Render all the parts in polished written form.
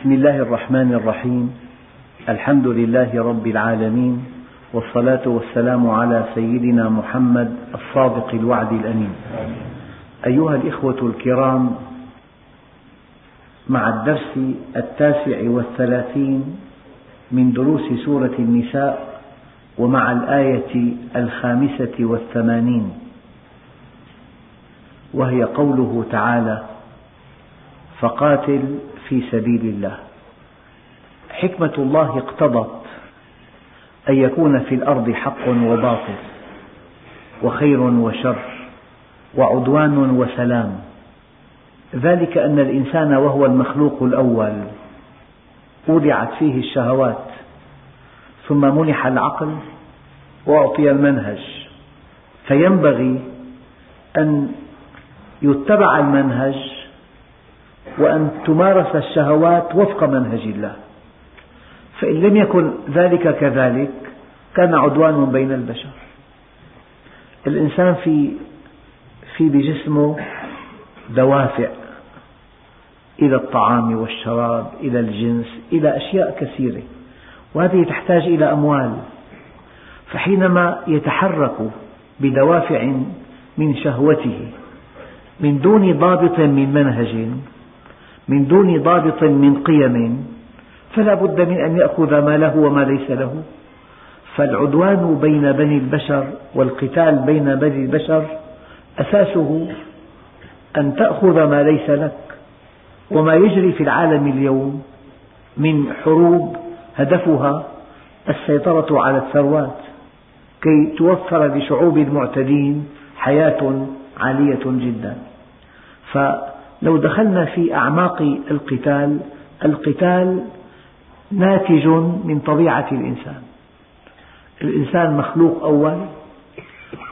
بسم الله الرحمن الرحيم. الحمد لله رب العالمين، والصلاة والسلام على سيدنا محمد الصادق الوعد الأمين. أيها الإخوة الكرام، مع الدرس 39 من دروس سورة النساء، ومع الآية 85، وهي قوله تعالى: فقاتل في سبيل الله. حكمة الله اقتضت أن يكون في الأرض حق وباطل، وخير وشر، وعدوان وسلام، ذلك أن الإنسان وهو المخلوق الأول أودعت فيه الشهوات، ثم منح العقل وأعطي المنهج، فينبغي أن يتبع المنهج وأن تمارس الشهوات وفق منهج الله، فإن لم يكن ذلك كذلك كان عدوان بين البشر. الإنسان في بجسمه دوافع إلى الطعام والشراب، إلى الجنس، إلى أشياء كثيرة، وهذه تحتاج إلى أموال، فحينما يتحرك بدوافع من شهوته من دون ضابط من منهج، من دون ضابط من قيم، فلا بد من أن يأخذ ما له وما ليس له. فالعدوان بين بني البشر والقتال بين بني البشر أساسه أن تأخذ ما ليس لك. وما يجري في العالم اليوم من حروب هدفها السيطرة على الثروات كي توفر لشعوب المعتدين حياة عالية جدا. فلو دخلنا في أعماق القتال ناتج من طبيعة الإنسان. الإنسان مخلوق أول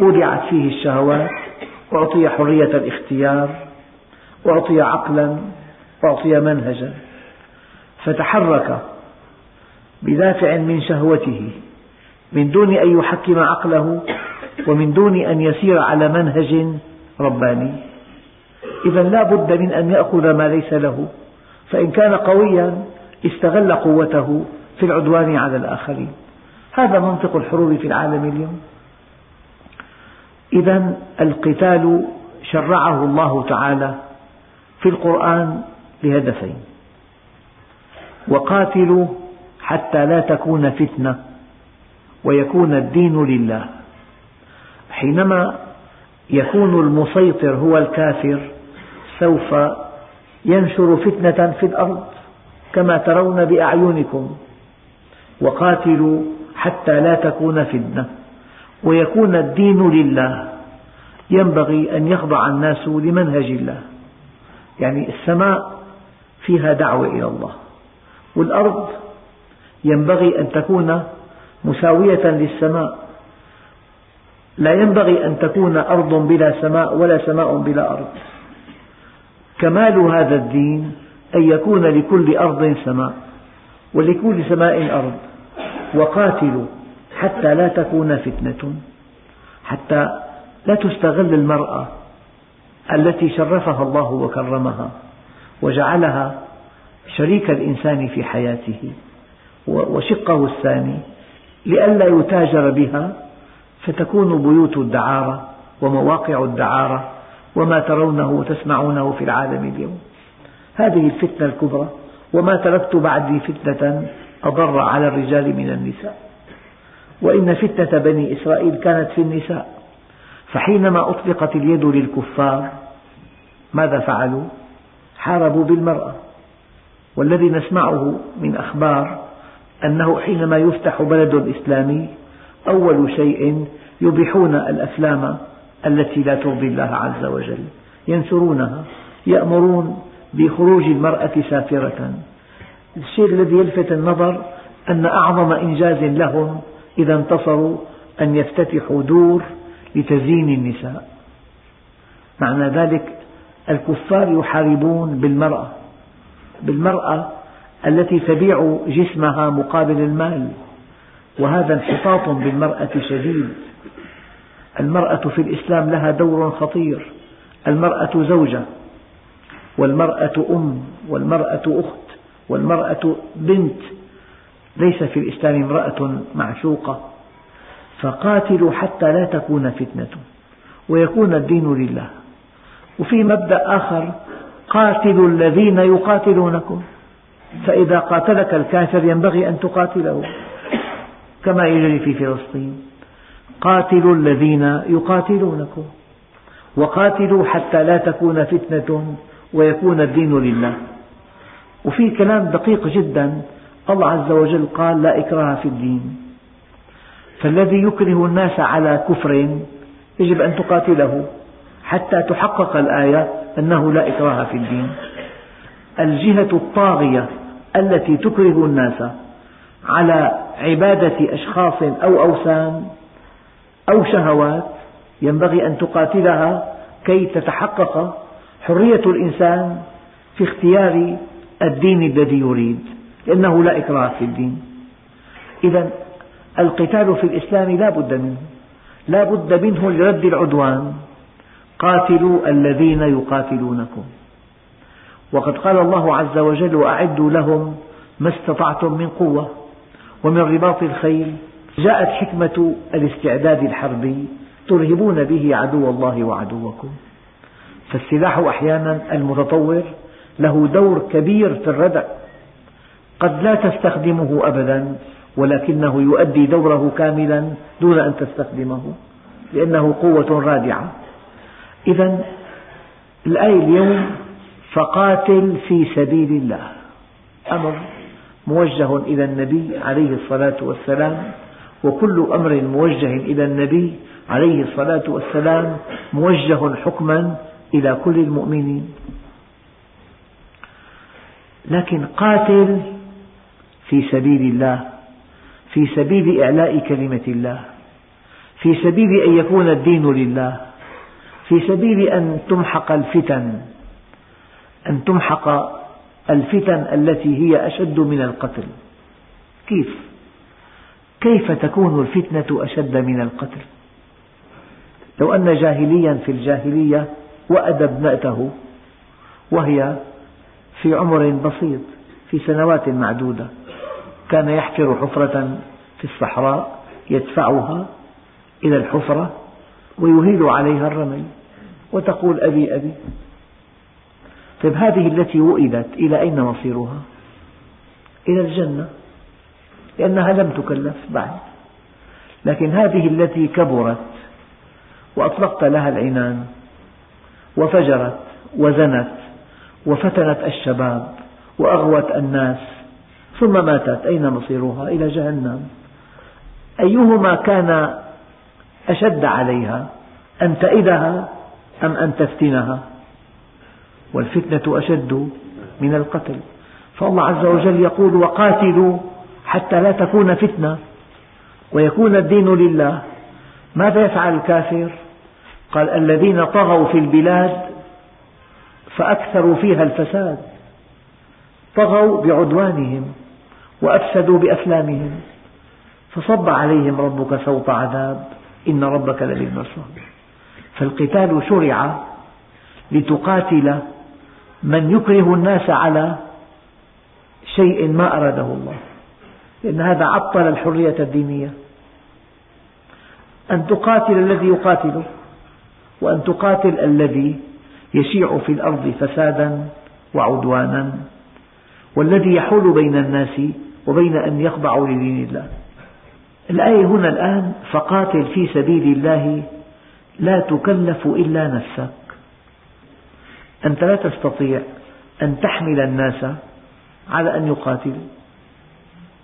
أودعت فيه الشهوات، أعطي حرية الاختيار، أعطي عقلا، أعطي منهجا، فتحرك بدافع من شهوته من دون أن يحكم عقله ومن دون أن يسير على منهج رباني. إذا لا بد من أن يأخذ ما ليس له، فإن كان قويا استغل قوته في العدوان على الآخرين. هذا منطق الحروب في العالم اليوم. إذا القتال شرعه الله تعالى في القرآن لهدفين: وقاتلوا حتى لا تكون فتنة ويكون الدين لله. حينما يكون المسيطر هو الكافر سوف ينشر فتنة في الأرض كما ترون بأعينكم. وقاتلوا حتى لا تكون فتنة ويكون الدين لله. ينبغي أن يخضع الناس لمنهج الله، يعني السماء فيها دعوة إلى الله، والأرض ينبغي أن تكون مساوية للسماء، لا ينبغي أن تكون أرض بلا سماء ولا سماء بلا أرض. كمال هذا الدين أن يكون لكل أرض سماء ولكل سماء أرض. وقاتلوا حتى لا تكون فتنة، حتى لا تستغل المرأة التي شرفها الله وكرمها وجعلها شريك الإنسان في حياته وشقه الثاني، لئلا يتاجر بها فتكون بيوت الدعارة ومواقع الدعارة وما ترونه وتسمعونه في العالم اليوم. هذه الفتنة الكبرى: وما تركت بعدي فتنة أضر على الرجال من النساء. وإن فتنة بني إسرائيل كانت في النساء، فحينما أطلقت اليد للكفار ماذا فعلوا؟ حاربوا بالمرأة. والذي نسمعه من أخبار أنه حينما يفتح بلد إسلامي أول شيء يبيحون الأفلام التي لا ترضي الله عز وجل، ينشرونها، يأمرون بخروج المرأة سافرة. الشيء الذي يلفت النظر أن أعظم إنجاز لهم إذا انتصروا أن يفتتحوا دور لتزيين النساء. معنى ذلك الكفار يحاربون بالمرأة التي تبيع جسمها مقابل المال، وهذا انحطاط بالمرأة شديد. المرأة في الإسلام لها دور خطير: المرأة زوجة، والمرأة أم، والمرأة أخت، والمرأة بنت، ليس في الإسلام امرأة معشوقة. فقاتلوا حتى لا تكون فتنة ويكون الدين لله. وفي مبدأ آخر: قاتلوا الذين يقاتلونكم، فإذا قاتلك الكافر ينبغي أن تقاتله، كما يجري في فلسطين. قاتلوا الذين يقاتلونكم وقاتلوا حتى لا تكون فتنة ويكون الدين لله. وفي كلام دقيق جدا، الله عز وجل قال: لا إكراه في الدين، فالذي يكره الناس على كفر يجب أن تقاتله حتى تحقق الآية أنه لا إكراه في الدين. الجهة الطاغية التي تكره الناس على عبادة أشخاص أو أوثان أو شهوات ينبغي أن تقاتلها كي تتحقق حرية الإنسان في اختيار الدين الذي يريد، لأنه لا إكراه في الدين. إذا القتال في الإسلام لا بد منه، لا بد منه لرد العدوان. قاتلوا الذين يقاتلونكم، وقد قال الله عز وجل: وأعدوا لهم ما استطعتم من قوة ومن رباط الخيل. جاءت حكمة الاستعداد الحربي: ترهبون به عدو الله وعدوكم. فالسلاح أحيانا المتطور له دور كبير في الردع، قد لا تستخدمه أبدا ولكنه يؤدي دوره كاملا دون أن تستخدمه، لأنه قوة رادعة. إذا الآية اليوم: فقاتل في سبيل الله، أمر موجه إلى النبي عليه الصلاة والسلام، وكل أمر موجه إلى النبي عليه الصلاة والسلام موجه حكما إلى كل المؤمنين. لكن قاتل في سبيل الله، في سبيل إعلاء كلمة الله، في سبيل أن يكون الدين لله، في سبيل أن تمحق الفتن، أن تمحق الفتن التي هي أشد من القتل. كيف تكون الفتنة أشد من القتل؟ لو أن جاهليا في الجاهلية وأدى ابنته وهي في عمر بسيط، في سنوات معدودة، كان يحفر حفرة في الصحراء يدفعها إلى الحفرة ويهيل عليها الرمل وتقول: أبي أبي. طيب هذه التي وئدت إلى أين مصيرها؟ إلى الجنة، لأنها لم تكلف بعد. لكن هذه التي كبرت وأطلقت لها العنان وفجرت وزنت وفتنت الشباب وأغوت الناس ثم ماتت، أين مصيرها؟ إلى جهنم. أيهما كان أشد عليها، أن تئدها أم أن تفتنها؟ والفتنة أشد من القتل. فالله عز وجل يقول: وقاتلوا حتى لا تكون فتنة ويكون الدين لله. ماذا يفعل الكافر؟ قال: الذين طغوا في البلاد فأكثروا فيها الفساد. طغوا بعدوانهم وأفسدوا بأفلامهم، فصب عليهم ربك سوط عذاب إن ربك لبالمرصاد. فالقتال شرع لتقاتل من يكره الناس على شيء ما أراده الله، لأن هذا عطل الحرية الدينية. أن تقاتل الذي يقاتله، وأن تقاتل الذي يشيع في الأرض فسادا وعدوانا، والذي يحول بين الناس وبين أن يخضعوا لدين الله. الآية هنا الآن: فقاتل في سبيل الله لا تكلف إلا نفسك. أنت لا تستطيع أن تحمل الناس على أن يقاتلوا،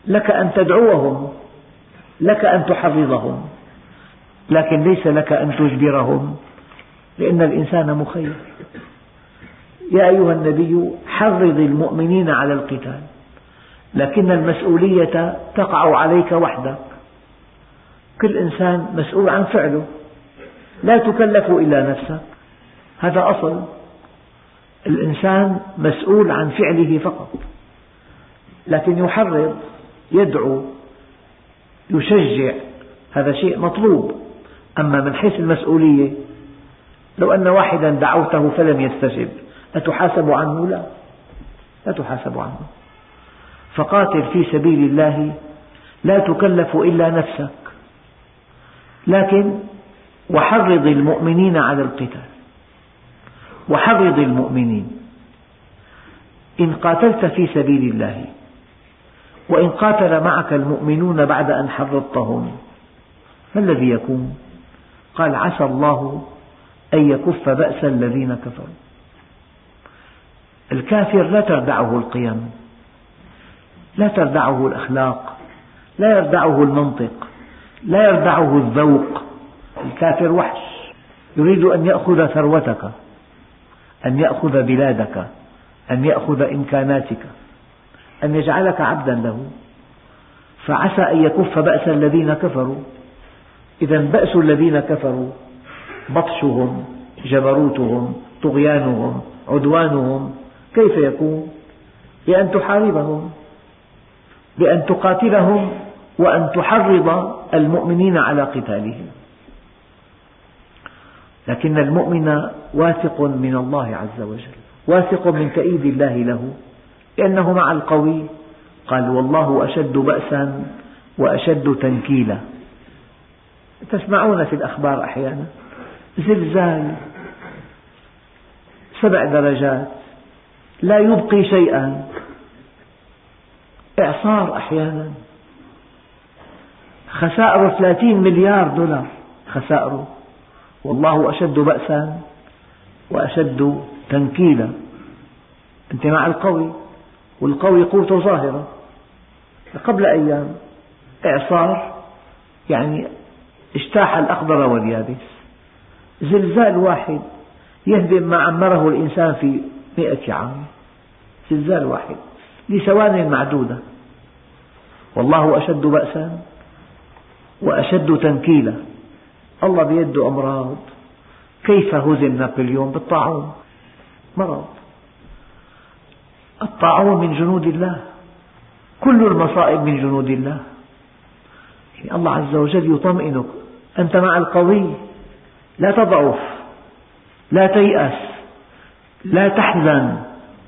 لك أن تدعوهم، لك أن تحرضهم، لكن ليس لك أن تجبرهم، لأن الإنسان مخير. يا أيها النبي حرض المؤمنين على القتال، لكن المسؤولية تقع عليك وحدك، كل إنسان مسؤول عن فعله، لا تكلف إلا نفسك. هذا أصل، الإنسان مسؤول عن فعله فقط، لكن يحرض، يدعو، يشجع، هذا شيء مطلوب. أما من حيث المسؤولية، لو أن واحدا دعوته فلم يستجب أتحاسب عنه؟ لا تحاسب عنه. فقاتل في سبيل الله لا تكلف إلا نفسك، لكن وحرض المؤمنين على القتال، وحرض المؤمنين إن قاتلت في سبيل الله وإن قاتل معك المؤمنون بعد أن حرضتهم ما الذي يكون؟ قال عسى الله أن يكف بأس الذين كفروا. الكافر لا تردعه القيم، لا تردعه الأخلاق، لا يردعه المنطق، لا يردعه الذوق. الكافر وحش، يريد أن يأخذ ثروتك، أن يأخذ بلادك، أن يأخذ إمكاناتك، أن يجعلك عبدا له. فعسى أن يكف بأس الذين كفروا. إذا بأس الذين كفروا بطشهم، جبروتهم، طغيانهم، عدوانهم كيف يكون؟ بأن تحاربهم، بأن تقاتلهم، وأن تحرض المؤمنين على قتالهم. لكن المؤمن واثق من الله عز وجل، واثق من تأييد الله له، لأنه مع القوي. قال والله أشد بأسا وأشد تنكيلا. تسمعون في الأخبار أحيانا زلزال 7 درجات لا يبقي شيئا، إعصار أحيانا، خسائره 30 مليار دولار خسائره. والله أشد بأسا وأشد تنكيلا. أنت مع القوي، والقوي قوته ظاهرة. قبل أيام إعصار يعني اجتاح الأخضر واليابس، زلزال واحد يهدم ما عمره الإنسان في 100 عام، زلزال واحد لثوان معدودة. والله أشد بأسا وأشد تنكيلا. الله بيده أمراض، كيف هزم نابليون؟ بالطاعون، مرض. الطاعون من جنود الله، كل المصائب من جنود الله. يعني الله عز وجل يطمئنك، أنت مع القوي، لا تضعف، لا تيأس، لا تحزن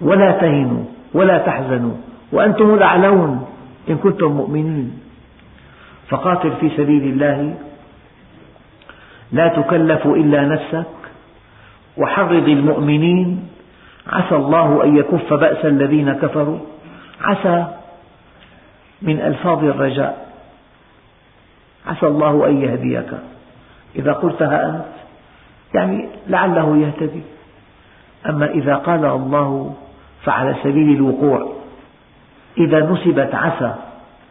ولا تهنوا ولا تحزنوا وأنتم الأعلون إن كنتم مؤمنين. فقاتل في سبيل الله لا تكلف إلا نفسك، وحرض المؤمنين، عسى الله أن يكف بأس الذين كفروا. عسى من ألفاظ الرجاء، عسى الله أن يهديك إذا قلتها أنت يعني لعله يهتدي. أما إذا قال الله فعلى سبيل الوقوع، إذا نسبت عسى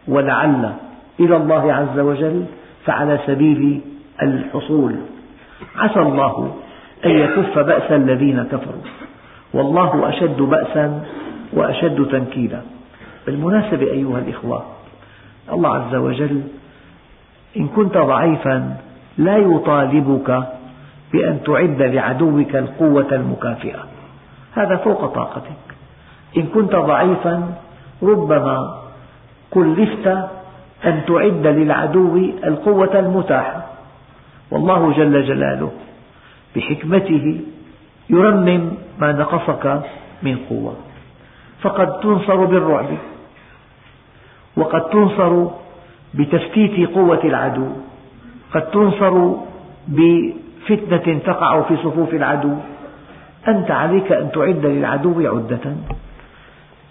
ولعل إلى الله عز وجل فعلى سبيل الحصول. عسى الله أن يكف بأس الذين كفروا والله أشد بأسا وأشد تنكيلا. بالمناسبة أيها الإخوة، الله عز وجل إن كنت ضعيفا لا يطالبك بأن تعد لعدوك القوة المكافئة، هذا فوق طاقتك. إن كنت ضعيفا ربما كلفت أن تعد للعدو القوة المتاحة. والله جل جلاله بحكمته يرمم ما نقصك من قوة، فقد تنصر بالرعب، وقد تنصر بتفتيت قوة العدو، قد تنصر بفتنة تقع في صفوف العدو. أنت عليك أن تعد للعدو عدة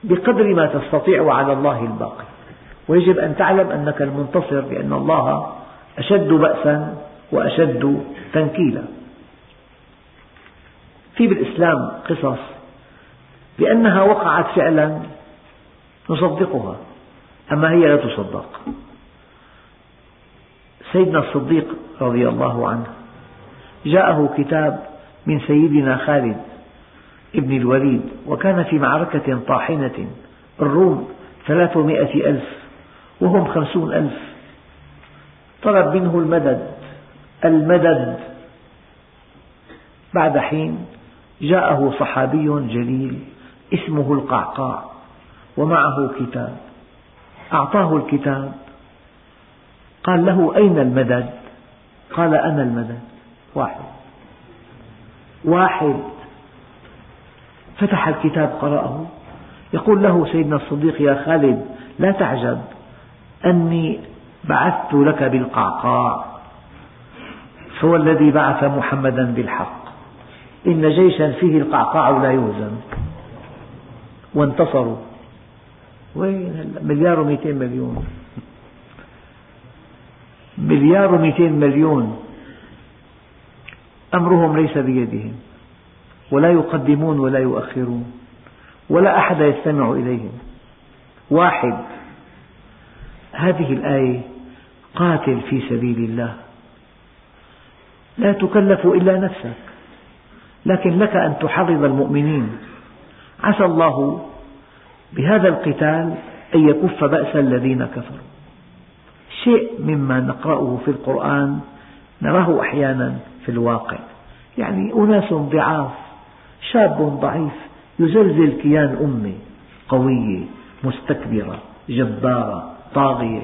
بقدر ما تستطيع، على الله الباقي. ويجب أن تعلم أنك المنتصر، لأن الله أشد بأسا وأشد تنكيلا. في بالإسلام قصص لأنها وقعت فعلا نصدقها، أما هي لا تصدق. سيدنا الصديق رضي الله عنه جاءه كتاب من سيدنا خالد ابن الوليد، وكان في معركة طاحنة، الروم 300,000 وهم 50,000. طلب منه المدد. بعد حين جاءه صحابي جليل اسمه القعقاع ومعه كتاب، أعطاه الكتاب، قال له أين المدد؟ قال أنا المدد. واحد فتح الكتاب قرأه، يقول له سيدنا الصديق: يا خالد لا تعجب أني بعثت لك بالقعقاع، فهو الذي بعث محمدا بالحق، إن جيشا فيه القعقاع لا يهزم. وانتصروا. وين مليار ومئتين مليون، مليار ومئتين مليون، أمرهم ليس بيدهم، ولا يقدمون ولا يؤخرون، ولا أحد يستمع إليهم. واحد. هذه الآية: قاتل في سبيل الله، لا تكلف إلا نفسك، لكن لك أن تحرض المؤمنين، عسى الله بهذا القتال أن يكف بأس الذين كفروا. شيء مما نقرأه في القرآن نراه أحيانا في الواقع، يعني أناس ضعاف، شاب ضعيف يزلزل كيان أمة قوية مستكبرة جبارة طاغية،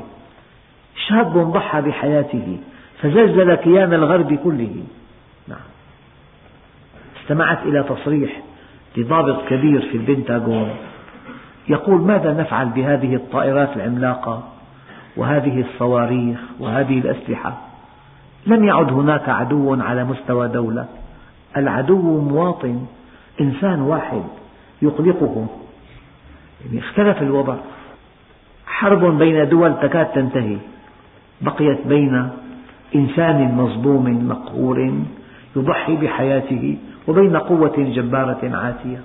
شاب ضحى بحياته فزلزل كيان الغرب كله. نعم. استمعت إلى تصريح لضابط كبير في البنتاغون يقول: ماذا نفعل بهذه الطائرات العملاقة وهذه الصواريخ وهذه الأسلحة؟ لم يعد هناك عدو على مستوى دولة، العدو مواطن، إنسان واحد يقلقهم. يعني اختلف الوضع. حرب بين دول تكاد تنتهي بقيت بين إنسان مظلوم مقهور يضحي بحياته وبين قوة جبارة عاتية.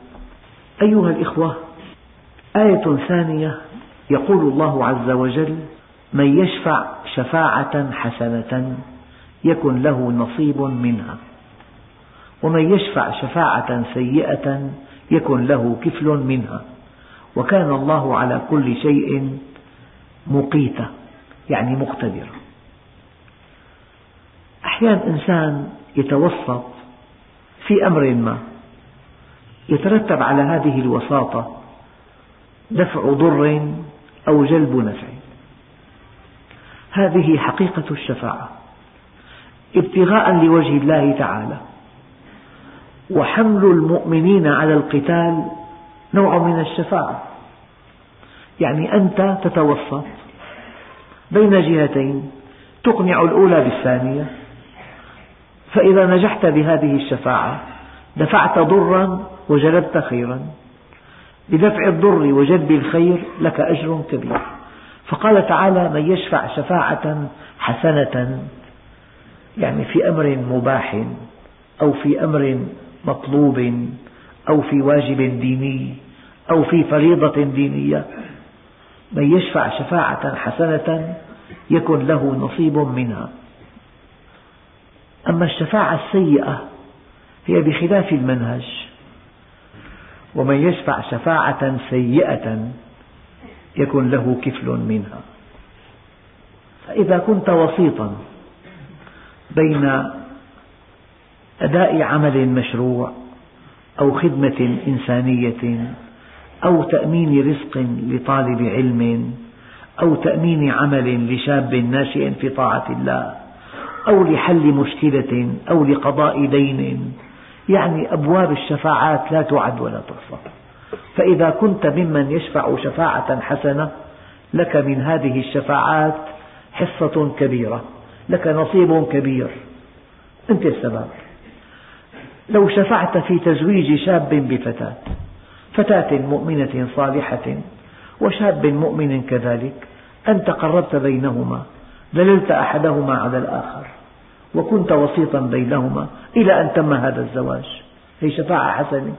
أيها الإخوة، آية ثانية يقول الله عز وجل: من يشفع شفاعة حسنة يكن له نصيب منها، ومن يشفع شفاعة سيئة يكن له كفل منها، وكان الله على كل شيء مقيتا، يعني مقتدرا. أحيانا إنسان يتوسط في أمر ما، يترتب على هذه الوساطة دفع ضر أو جلب نفع. هذه حقيقة الشفاعة: ابتغاء لوجه الله تعالى. وحمل المؤمنين على القتال نوع من الشفاعة، يعني أنت تتوسط بين جهتين تقنع الأولى بالثانية، فإذا نجحت بهذه الشفاعة دفعت ضرا وجلبت خيرا، بدفع الضر وجلب الخير لك أجر كبير. فقال تعالى: من يشفع شفاعة حسنة، يعني في أمر مباح أو في أمر مطلوب أو في واجب ديني أو في فريضة دينية. من يشفع شفاعة حسنة يكن له نصيب منها. أما الشفاعة السيئة هي بخلاف المنهج. ومن يشفع شفاعة سيئة يكن له كفل منها. فإذا كنت وسيطا بين أداء عمل مشروع أو خدمة إنسانية أو تأمين رزق لطالب علم أو تأمين عمل لشاب ناشئ في طاعة الله أو لحل مشكلة أو لقضاء دين، يعني أبواب الشفاعات لا تعد ولا تحصى. فإذا كنت ممن يشفع شفاعة حسنة لك من هذه الشفاعات حصة كبيرة، لك نصيب كبير، أنت السبب. لو شفعت في تزويج شاب بفتاة، فتاة مؤمنة صالحة وشاب مؤمن كذلك، أنت قربت بينهما، دللت أحدهما على الآخر، وكنت وسيطا بينهما إلى أن تم هذا الزواج، هي شفاعة حسنة.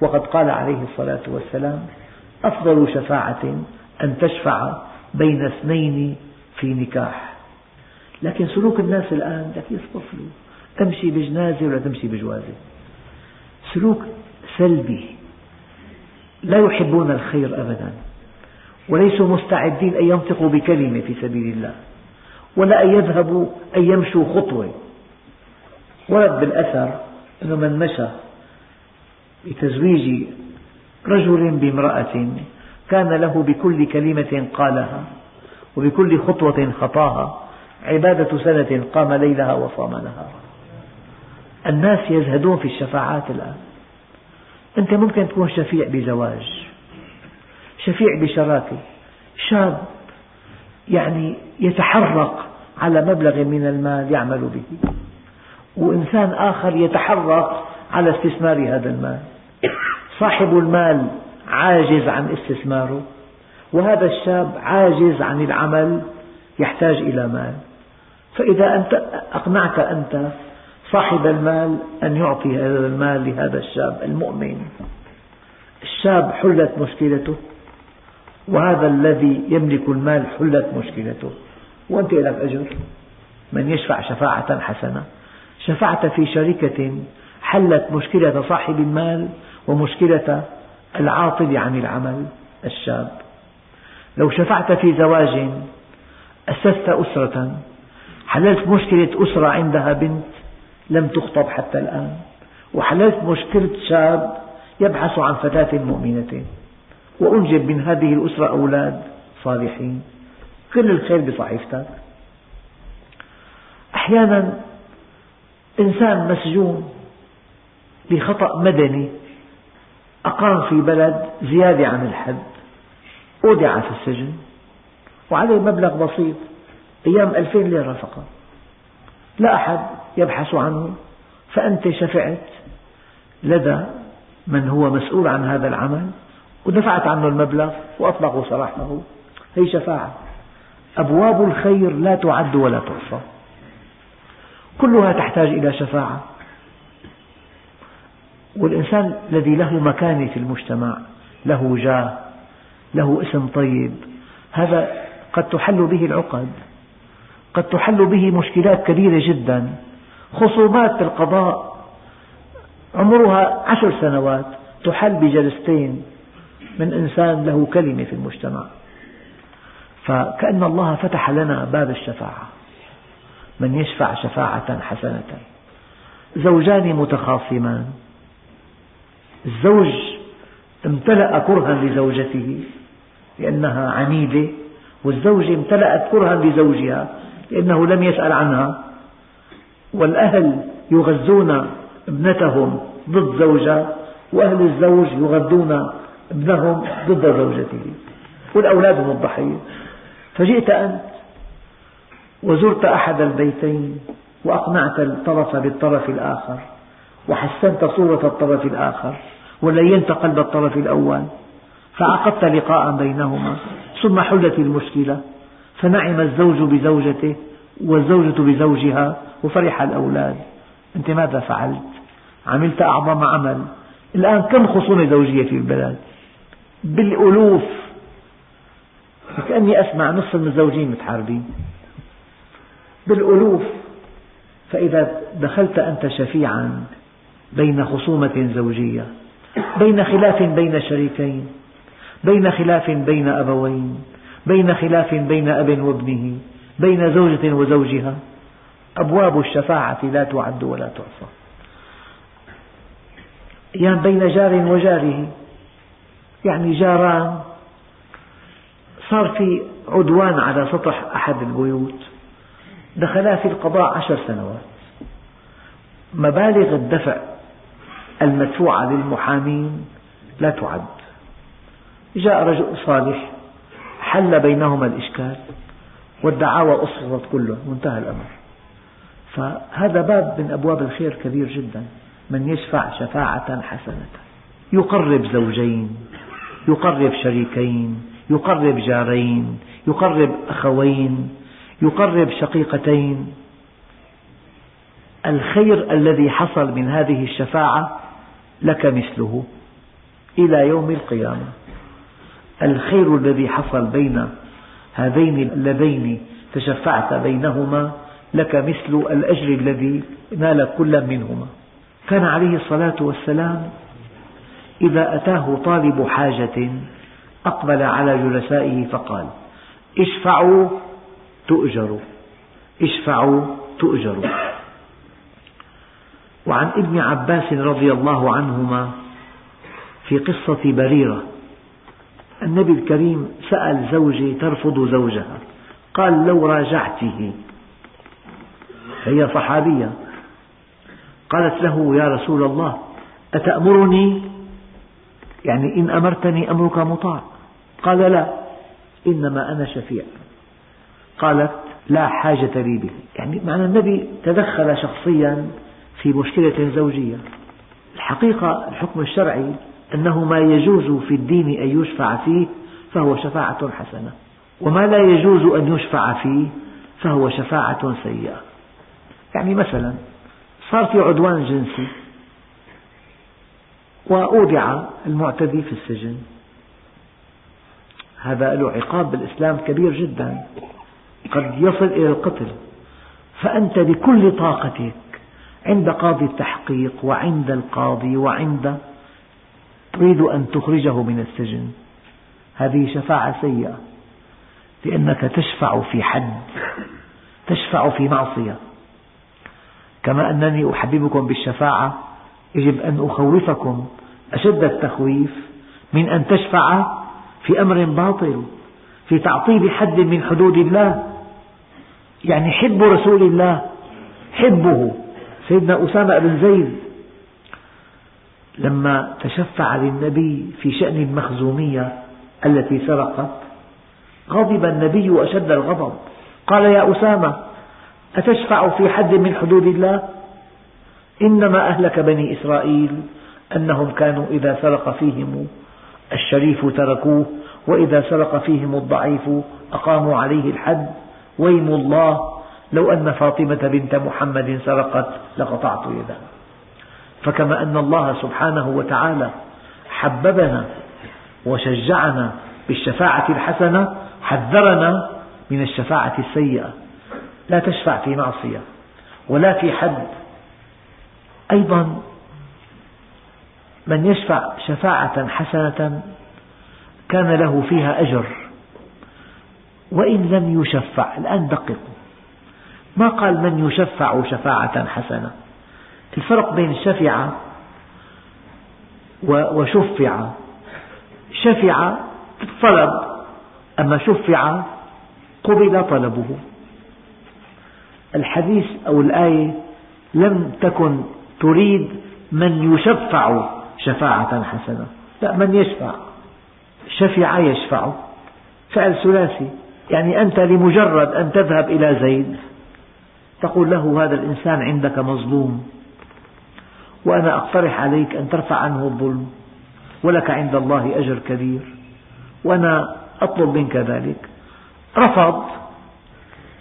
وقد قال عليه الصلاة والسلام: أفضل شفاعة أن تشفع بين اثنين في نكاح. لكن سلوك الناس الآن لكن يصطفلوا، تمشي بجنازة ولا تمشي بجوازة، سلوك سلبي، لا يحبون الخير أبدا، وليسوا مستعدين أن ينطقوا بكلمة في سبيل الله، ولا أن يذهبوا أن يمشوا خطوة. ورد بالأثر أنه من مشى بتزويج رجل بامرأة كان له بكل كلمة قالها وبكل خطوة خطاها عبادة سنة قام ليلها وصام نهارها. الناس يزهدون في الشفاعات الآن. أنت ممكن تكون شفيع بزواج، شفيع بشراكه، شاب يعني يتحرق على مبلغ من المال يعمل به، وإنسان آخر يتحرق على استثمار هذا المال. صاحب المال عاجز عن استثماره، وهذا الشاب عاجز عن العمل، يحتاج إلى مال. فإذا أنت أقنعت أنت صاحب المال أن يعطي هذا المال لهذا الشاب المؤمن، الشاب حلت مشكلته، وهذا الذي يملك المال حلت مشكلته، وأنت لك أجر. من يشفع شفاعة حسنة، شفعت في شركة حلت مشكلة صاحب المال ومشكلة العاطل عن العمل الشاب. لو شفعت في زواج أسست أسرة، حللت مشكلة أسرة عندها بنت لم تخطب حتى الآن، وحللت مشكلة شاب يبحث عن فتاة مؤمنة، وأنجب من هذه الأسرة أولاد صالحين، كل الخير بصحيفتك. أحيانا إنسان مسجون بخطأ مدني، أقام في بلد زيادة عن الحد، أودع في السجن وعليه مبلغ بسيط، أيام 2000 ليرة فقط، لا أحد يبحث عنه، فأنت شفعت لدى من هو مسؤول عن هذا العمل ودفعت عنه المبلغ وأطلقوا سراحه. هي شفاعة. أبواب الخير لا تعد ولا تحصى، كلها تحتاج إلى شفاعة. والإنسان الذي له مكانة في المجتمع، له جاه، له اسم طيب، هذا قد تحل به العقد، قد تحل به مشكلات كبيرة جدا. خصومات القضاء عمرها 10 سنوات تحل بجلستين من إنسان له كلمة في المجتمع. فكأن الله فتح لنا باب الشفاعة. من يشفع شفاعة حسنة. زوجان متخاصمان، الزوج امتلأ كرها لزوجته لأنها عنيدة، والزوجة امتلأت كرها لزوجها لأنه لم يسأل عنها، والأهل يغذون ابنتهم ضد زوجها، وأهل الزوج يغذون ابنهم ضد زوجته، والأولاد هم الضحية. فجئت أنت وزرت أحد البيتين وأقنعت الطرف بالطرف الآخر، وحسنت صورة الطرف الآخر، ولينت قلب الطرف الأول، فعقدت لقاء بينهما، ثم حلت المشكلة، فنعم الزوج بزوجته والزوجة بزوجها وفرح الأولاد. أنت ماذا فعلت؟ عملت أعظم عمل. الآن كم خصومة زوجية في البلد؟ بالألوف. كأني أسمع نصف من الزوجين متحاربين بالألوف. فإذا دخلت أنت شفيعا بين خصومة زوجية، بين خلاف بين شريكين، بين خلاف بين أبوين، بين خلاف بين أب وابنه، بين زوجة وزوجها، أبواب الشفاعة لا تعد ولا تحصى. يعني بين جار وجاره، يعني جاران صار في عدوان على سطح أحد البيوت، دخلا في القضاء 10 سنوات. مبالغ الدفع المدفوعة للمحامين لا تعد. جاء رجل صالح حل بينهما الإشكال، والدعاوى أسقطت كلها، وانتهى الأمر. فهذا باب من أبواب الخير كبير جدا. من يشفع شفاعة حسنة، يقرب زوجين، يقرب شريكين، يقرب جارين، يقرب أخوين، يقرب شقيقتين. الخير الذي حصل من هذه الشفاعة لك مثله إلى يوم القيامة. الخير الذي حصل بين هذين اللذين تشفعت بينهما لك مثل الأجر الذي نال كل منهما. كان عليه الصلاة والسلام إذا أتاه طالب حاجة أقبل على جلسائه فقال: اشفعوا تؤجروا، اشفعوا تؤجروا. وعن ابن عباس رضي الله عنهما في قصة بريرة، النبي الكريم سأل زوجة ترفض زوجها، قال: لو راجعته. هي صحابية. قالت له: يا رسول الله أتأمرني؟ يعني إن أمرتني أمرك مطاع. قال لا، إنما أنا شفيع. قالت لا حاجة لي به، يعني معنى النبي تدخل شخصيا في مشكلة زوجية. الحقيقة الحكم الشرعي أنه ما يجوز في الدين أن يشفع فيه فهو شفاعة حسنة، وما لا يجوز أن يشفع فيه فهو شفاعة سيئة. يعني مثلا صار في عدوان جنسي وأودع المعتدي في السجن، هذا له عقاب بالإسلام كبير جدا، قد يصل إلى القتل. فأنت بكل طاقتك عند قاضي التحقيق وعند القاضي وعند تريد أن تخرجه من السجن، هذه شفاعة سيئة، لأنك تشفع في حد، تشفع في معصية. كما أنني أحببكم بالشفاعة يجب أن أخوفكم أشد التخويف من أن تشفع في أمر باطل، في تعطيل حد من حدود الله. يعني حب رسول الله، حبه سيدنا أسامة بن زيد لما تشفع للنبي في شأن المخزومية التي سرقت، غضب النبي أشد الغضب، قال يا أسامة أتشفع في حد من حدود الله؟ إنما أهلك بني إسرائيل أنهم كانوا إذا سرق فيهم الشريف تركوه، وإذا سرق فيهم الضعيف أقاموا عليه الحد، ويم الله لو أن فاطمة بنت محمد سرقت لقطعت يدها. فكما أن الله سبحانه وتعالى حببنا وشجعنا بالشفاعة الحسنة، حذرنا من الشفاعة السيئة. لا تشفع في معصية ولا في حد. أيضا من يشفع شفاعة حسنة كان له فيها أجر وإن لم يشفع. الآن دققوا، ما قال من يشفع شفاعة حسنة، الفرق بين شفع وشفع. شفع طلب، أما شفع قبل طلبه. الحديث أو الآية لم تكن تريد من يشفع شفاعة حسنة، لا، من يشفع. شفع يشفع فعل ثلاثي، يعني أنت لمجرد أن تذهب إلى زيد تقول له هذا الإنسان عندك مظلوم، وأنا أقترح عليك أن ترفع عنه الظلم، ولك عند الله أجر كبير، وأنا أطلب منك ذلك. رفض،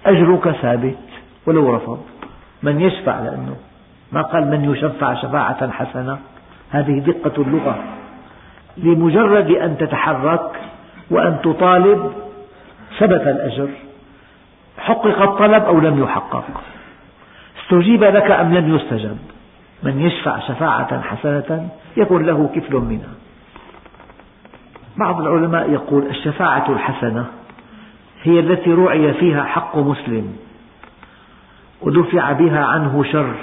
أجرك ثابت ولو رفض. من يشفع، لأنه ما قال من يشفع شفاعة حسنة، هذه دقة اللغة. لمجرد أن تتحرك وأن تطالب ثبت الأجر، حقق الطلب أو لم يحقق، استجيب لك أم لم يستجب. من يشفع شفاعة حسنة يكون له كفل منها. بعض العلماء يقول الشفاعة الحسنة هي التي رعي فيها حق مسلم ودفع بها عنه شر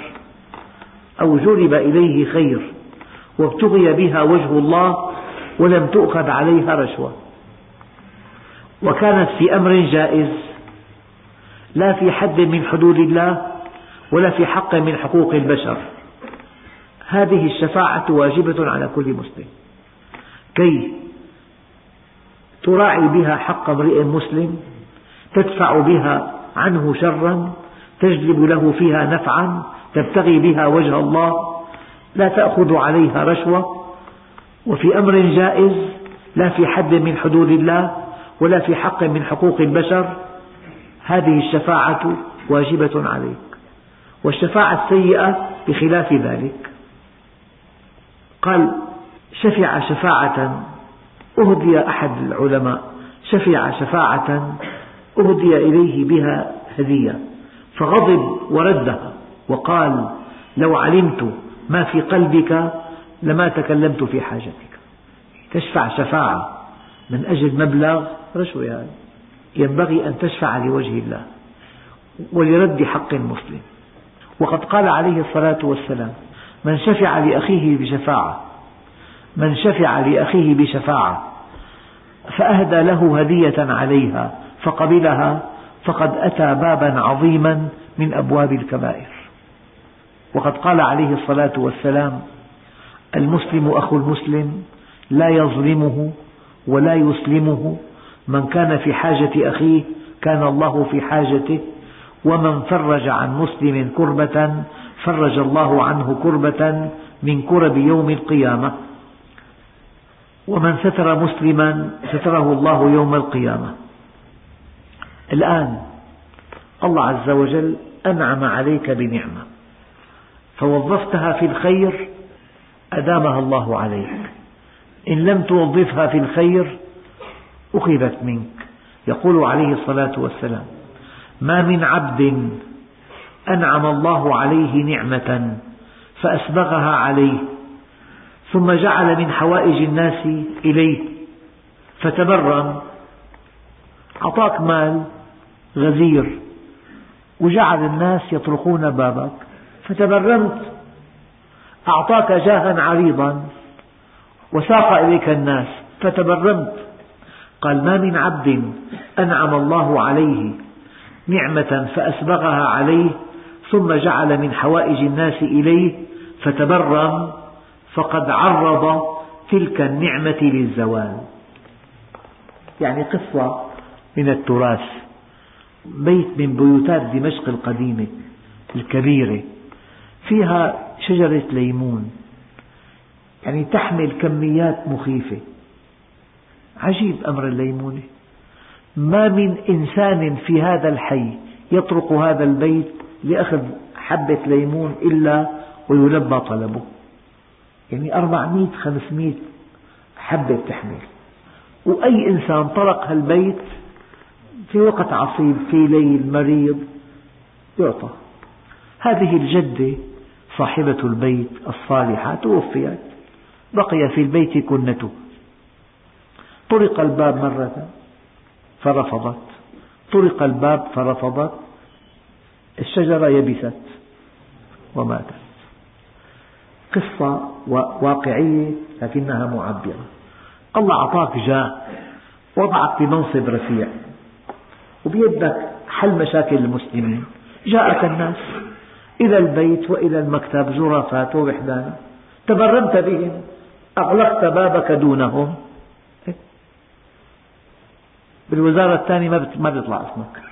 أو جلب إليه خير وابتغي بها وجه الله ولم تؤخذ عليها رشوة، وكانت في أمر جائز لا في حد من حدود الله ولا في حق من حقوق البشر. هذه الشفاعة واجبة على كل مسلم كي تراعي بها حق امرئ مسلم، تدفع بها عنه شرا، تجلب له فيها نفعا، تبتغي بها وجه الله، لا تأخذ عليها رشوة، وفي أمر جائز لا في حد من حدود الله ولا في حق من حقوق البشر. هذه الشفاعة واجبة عليك. والشفاعة السيئة بخلاف ذلك. قال شفع شفاعة أهدي، أحد العلماء شفع شفاعة أهدي إليه بها هدية فغضب وردها وقال لو علمت ما في قلبك لما تكلمت في حاجتك. تشفع شفاعة من أجل مبلغ رشوة، يعني ينبغي أن تشفع لوجه الله ولرد حق مسلم. وقد قال عليه الصلاة والسلام من شفع لأخيه بشفاعة، من شفع لأخيه بشفاعة فأهدى له هدية عليها فقبلها فقد أتى بابا عظيما من أبواب الكبائر. وقد قال عليه الصلاة والسلام المسلم أخو المسلم لا يظلمه ولا يسلمه من كان في حاجة أخيه كان الله في حاجته، ومن فرج عن مسلم كربة فرج الله عنه كربة من كرب يوم القيامة، ومن ستر مسلما ستره الله يوم القيامة. الآن الله عز وجل أنعم عليك بنعمة فوظفتها في الخير أدامها الله عليك، إن لم توظفها في الخير أخذت منك. يقول عليه الصلاة والسلام: ما من عبد أنعم الله عليه نعمة فأسبغها عليه ثم جعل من حوائج الناس إليه فتبرم. أعطاك مال غزير وجعل الناس يطرقون بابك فتبرمت. أعطاك جاها عريضا وساق إليك الناس فتبرمت. قال: ما من عبد أنعم الله عليه نعمة فأسبغها عليه ثم جعل من حوائج الناس إليه فتبرم فقد عرض تلك النعمة للزوال. يعني قصة من التراث، بيت من بيوتات دمشق القديمة الكبيرة فيها شجرة ليمون يعني تحمل كميات مخيفة. عجيب أمر الليمونة، ما من إنسان في هذا الحي يطرق هذا البيت لأخذ حبة ليمون إلا ويلبى طلبه، يعني 400-500 حبة تحمل. وأي إنسان طرق هالبيت في وقت عصيب في ليل مريض يعطى. هذه الجدة صاحبة البيت الصالحة توفيت، بقي في البيت كنته. طرق الباب مرة فرفضت، طرق الباب فرفضت، الشجرة يبست وماتت. قصة واقعية لكنها معبرة. الله أعطاك جاه، وضعك بمنصب رفيع، وبيدك حل مشاكل المسلمين. جاءك الناس إلى البيت وإلى المكتب زرافات ووحدان، تبرمت بهم، أغلقت بابك دونهم. بالوزارة الثانية ما بيطلع اسمك،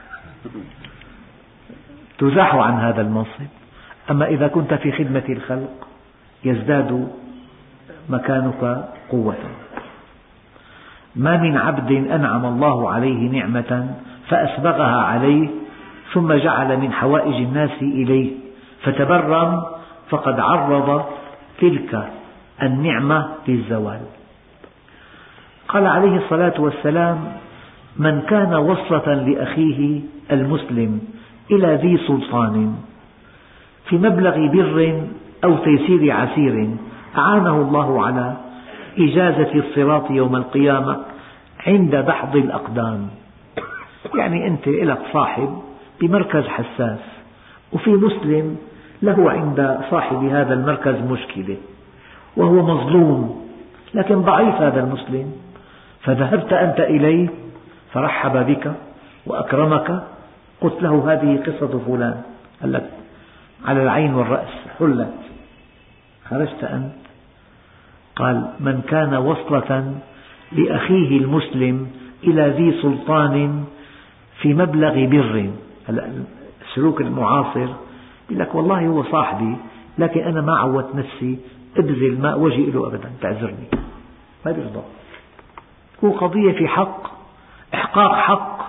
تزاح عن هذا المنصب. أما إذا كنت في خدمة الخلق يزداد مكانك قوة. ما من عبد أنعم الله عليه نعمة فأسبغها عليه ثم جعل من حوائج الناس إليه فتبرم فقد عرض تلك النعمة للزوال. قال عليه الصلاة والسلام: من كان وصلة لأخيه المسلم إلى ذي سلطان في مبلغ بر أو تيسير عسير أعانه الله على إجازة الصراط يوم القيامة عند دحض الأقدام. يعني أنت لك صاحب بمركز حساس، وفي مسلم له عند صاحب هذا المركز مشكلة وهو مظلوم، لكن ضعيف هذا المسلم، فذهبت أنت إليه فرحب بك وأكرمك. قلت له: هذه قصة فلان. قال لك: على العين والرأس حلت. خرجت أنت. قال: من كان وصلة لأخيه المسلم إلى ذي سلطان في مبلغ بر. السلوك المعاصر يقول لك: والله هو صاحبي لكن أنا ما عودت نفسي أبذل ما وجهي له أبدا، تعذرني. ما بيرضى. هو قضية في حق، إحقاق حق،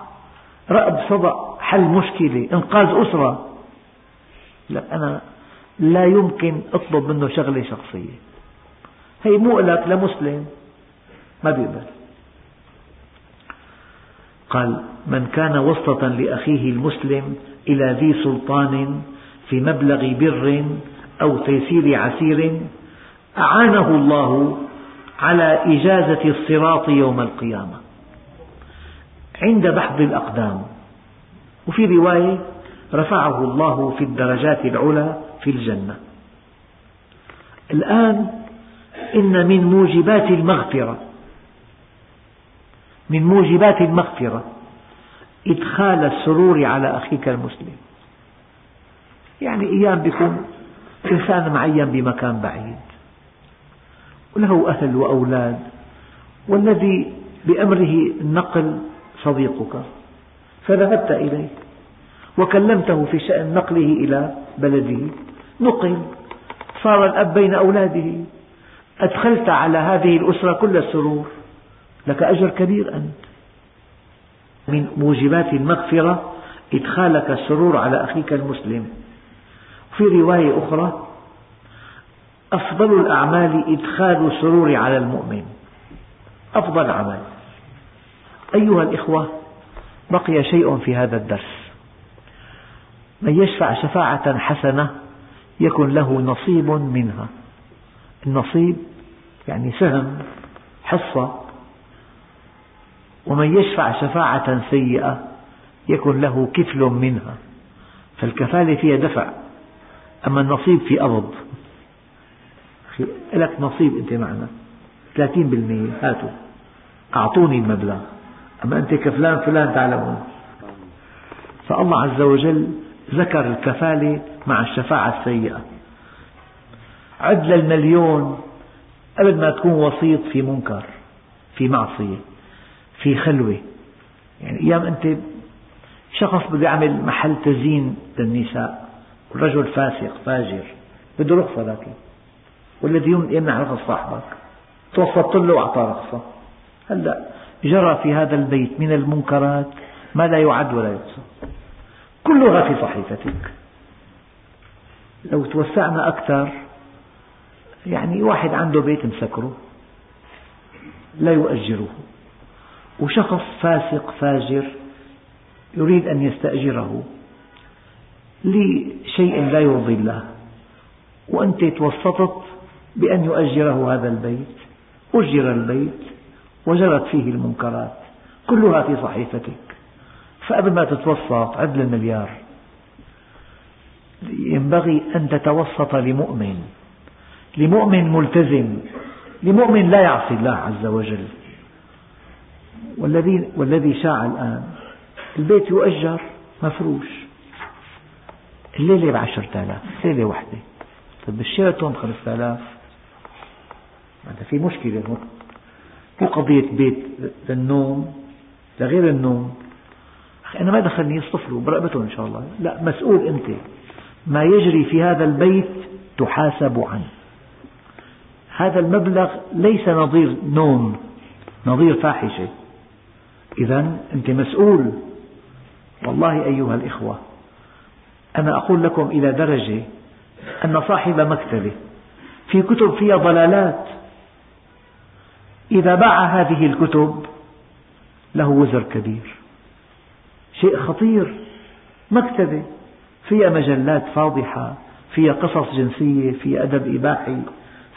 رأب صدأ، حل مشكلة، إنقاذ أسرة. لك أنا لا يمكن أطلب منه شغلة شخصية، هي مؤلك لمسلم، ما بيقبل. قال: من كان وسطا لأخيه المسلم إلى ذي سلطان في مبلغ بر أو تيسير عسير أعانه الله على إجازة الصراط يوم القيامة عند بحض الأقدام. وفي رواية: رفعه الله في الدرجات العلى في الجنة. الآن إن من موجبات المغفرة، من موجبات المغفرة إدخال السرور على أخيك المسلم. يعني أيام بيكون إنسان معين بمكان بعيد وله أهل وأولاد، والذي بأمره النقل صديقك فذهبت إليه وكلمته في شأن نقله إلى بلده، نقل، صار الأب بين أولاده، أدخلت على هذه الأسرة كل السرور، لك أجر كبير. أنت من موجبات المغفرة إدخالك السرور على أخيك المسلم. في رواية أخرى: أفضل الأعمال إدخال السرور على المؤمن، أفضل عمل. أيها الإخوة، بقي شيء في هذا الدرس: من يشفع شفاعة حسنة يكن له نصيب منها. النصيب يعني سهم، حصة. ومن يشفع شفاعة سيئة يكن له كفل منها، فالكفالة فيها دفع، أما النصيب في قبض. لك نصيب أنت معنا 30%، هاتوا أعطوني المبلغ، أما أنت كفلان فلان تعلمون. فالله عز وجل ذكر الكفالة مع الشفاعة السيئة. عد للمليون قبل ما تكون وسيط في منكر، في معصية، في خلوة. يعني أيام أنت شخص بده يعمل محل تزيين للنساء، والرجل فاسق فاجر بده رخصة، لكن والذي يمنع رخص صاحبك توسطت له وأعطى رخصة. هلأ جرى في هذا البيت من المنكرات ما لا يعد ولا يحصى، كلها في صحيفتك. لو توسعنا أكثر، يعني واحد عنده بيت مسكره لا يؤجره، وشخص فاسق فاجر يريد أن يستأجره لشيء لا يرضي الله، وأنت توسطت بأن يؤجره هذا البيت، أجر البيت وجرت فيه المنكرات كلها في صحيفتك. فقبل ما تتوسط عدل المليار، ينبغي أن تتوسط لمؤمن، لمؤمن ملتزم، لمؤمن لا يعصي الله عز وجل. والذي شاع الآن البيت يؤجر مفروش، الليلة ب10,000، ليلة واحدة. طيب الشيرتون 5,000، هذا في مشكلة. هون مو قضية بيت للنوم لغير النوم، أنا ما دخلني، يصطفلوا برقبتهم إن شاء الله. لا، مسؤول أنت، ما يجري في هذا البيت تحاسب عنه. هذا المبلغ ليس نظير نوم، نظير فاحشة، إذا أنت مسؤول. والله أيها الإخوة، أنا أقول لكم إلى درجة أن صاحب مكتبة في كتب فيها ضلالات، إذا باع هذه الكتب له وزر كبير، شيء خطير. مكتبة فيها مجلات فاضحة، فيها قصص جنسية، فيها أدب إباحي،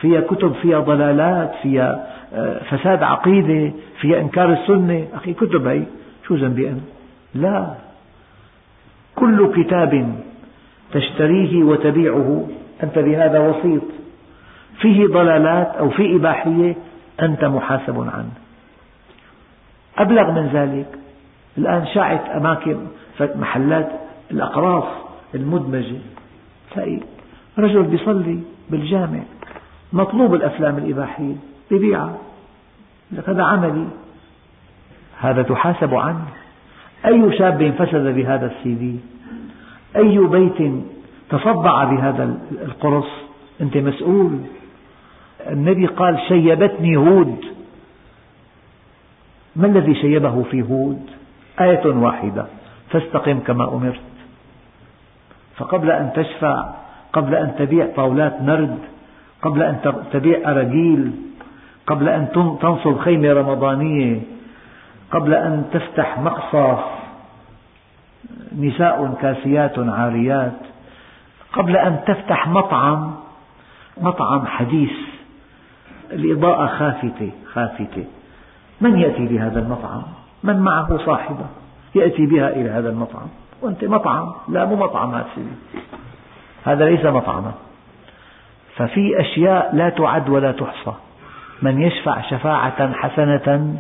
فيها كتب فيها ضلالات، فيها فساد عقيدة، فيها إنكار السنة. أخي كتب هي شو ذنبي أنا؟ لا، كل كتاب تشتريه وتبيعه أنت بهذا وسيط، فيه ضلالات أو فيه إباحية أنت محاسب عنه. أبلغ من ذلك، الآن شاعت أماكن محلات الأقراص المدمجة، تلاقي رجل بيصلي بالجامع، مطلوب الأفلام الإباحية ببيعها، هذا عملي، هذا تحاسب عنه. أي شاب فسد بهذا السيدي، أي بيت تصدع بهذا القرص، أنت مسؤول. النبي قال: شيبتني هود. ما الذي شيبه في هود؟ آية واحدة: فاستقم كما أمرت. فقبل أن تشفع، قبل أن تبيع طاولات نرد، قبل أن تبيع أراجيل، قبل أن تنصب خيمة رمضانية، قبل أن تفتح مقصف نساء كاسيات عاريات، قبل أن تفتح مطعم حديث الإضاءة خافتة، من يأتي لهذا المطعم؟ من معه صاحبة يأتي بها إلى هذا المطعم، وأنت مطعم؟ لا، مو مطعم، هذا ليس مطعما. ففي أشياء لا تعد ولا تحصى. من يشفع شفاعة حسنة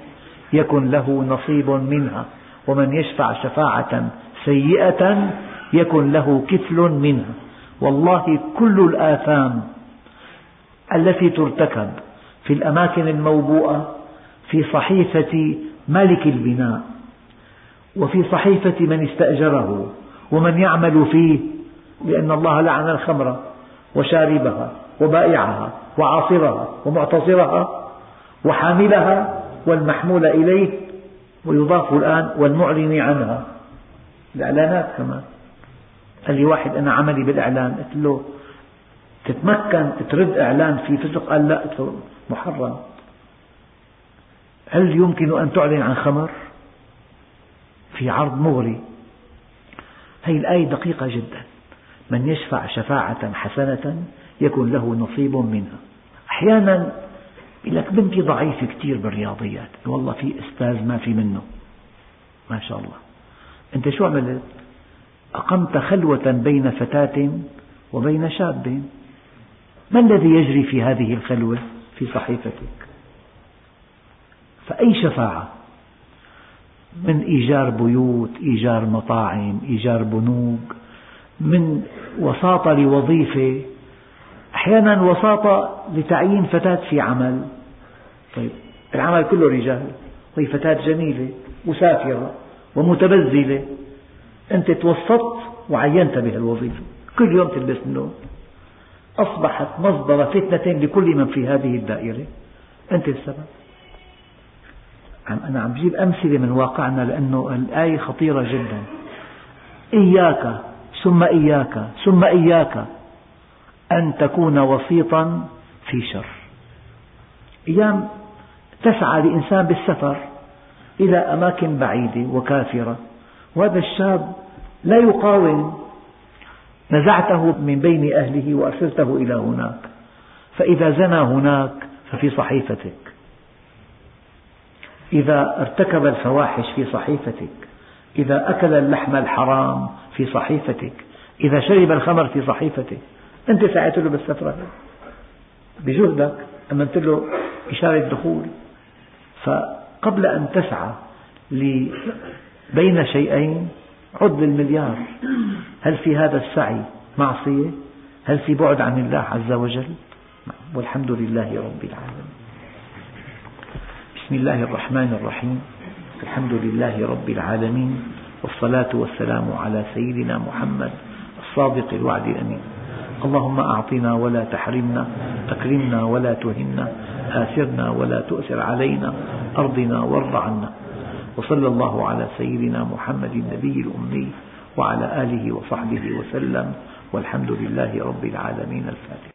يكن له نصيب منها، ومن يشفع شفاعة سيئة يكن له كفل منها. والله كل الآثام التي ترتكب في الأماكن الموبوءة، في صحيفة مالك البناء وفي صحيفة من استأجره ومن يعمل فيه، لأن الله لعن الخمر وشاربها وبائعها وعاصرها ومعتصرها وحاملها والمحمول إليه، ويضاف الآن والمعلن عنها. الإعلانات كمان. قال لي واحد أنا عملي بالإعلان، قلت له تتمكن ترد إعلان في فسق؟ قال لا، قلت له محرم. هل يمكن أن تعلن عن خمر في عرض مغري؟ هذه الآية دقيقة جدا. من يشفع شفاعة حسنة يكون له نصيب منها. أحيانا يقول لك بنتي ضعيفة كثير بالرياضيات، والله في أستاذ ما في منه ما شاء الله، أنت شو عملت؟ أقمت خلوة بين فتاة وبين شاب، ما الذي يجري في هذه الخلوة في صحيفتك؟ فأي شفاعة من إيجار بيوت، إيجار مطاعم، إيجار بنوك، من وساطة لوظيفة، أحيانا وساطة لتعيين فتاة في عمل، طيب العمل كله رجال وهي فتاة جميلة مسافرة ومتبذلة، أنت توسطت وعينت بها الوظيفة، كل يوم تلبس النوم، أصبحت مصدر فتنة لكل من في هذه الدائرة، أنت السبب. أنا عم بجيب أمثلة من واقعنا لأنه الآية خطيرة جدا. إياك ثم إياك ثم إياك أن تكون وسيطا في شر. أيام تسعى لإنسان بالسفر إلى أماكن بعيدة وكافرة، وهذا الشاب لا يقاوم، نزعته من بين أهله وأرسلته إلى هناك، فإذا زنى هناك ففي صحيفتك، إذا ارتكب الفواحش في صحيفتك، إذا أكل اللحم الحرام في صحيفتك، إذا شرب الخمر في صحيفتك. أنت سعيت له بالسفرة بجهدك، أمنت له إشارة دخول. فقبل أن تسعى بين شيئين عد للمليار، هل في هذا السعي معصية؟ هل في بعد عن الله عز وجل؟ والحمد لله رب العالمين. بسم الله الرحمن الرحيم، الحمد لله رب العالمين، والصلاة والسلام على سيدنا محمد الصادق الوعد الأمين. اللهم أعطنا ولا تحرمنا، أكرمنا ولا تهنا، آثرنا ولا تؤثر علينا، أرضنا وارض عنا. وصلى الله على سيدنا محمد النبي الأمي وعلى آله وصحبه وسلم، والحمد لله رب العالمين. الفاتحة.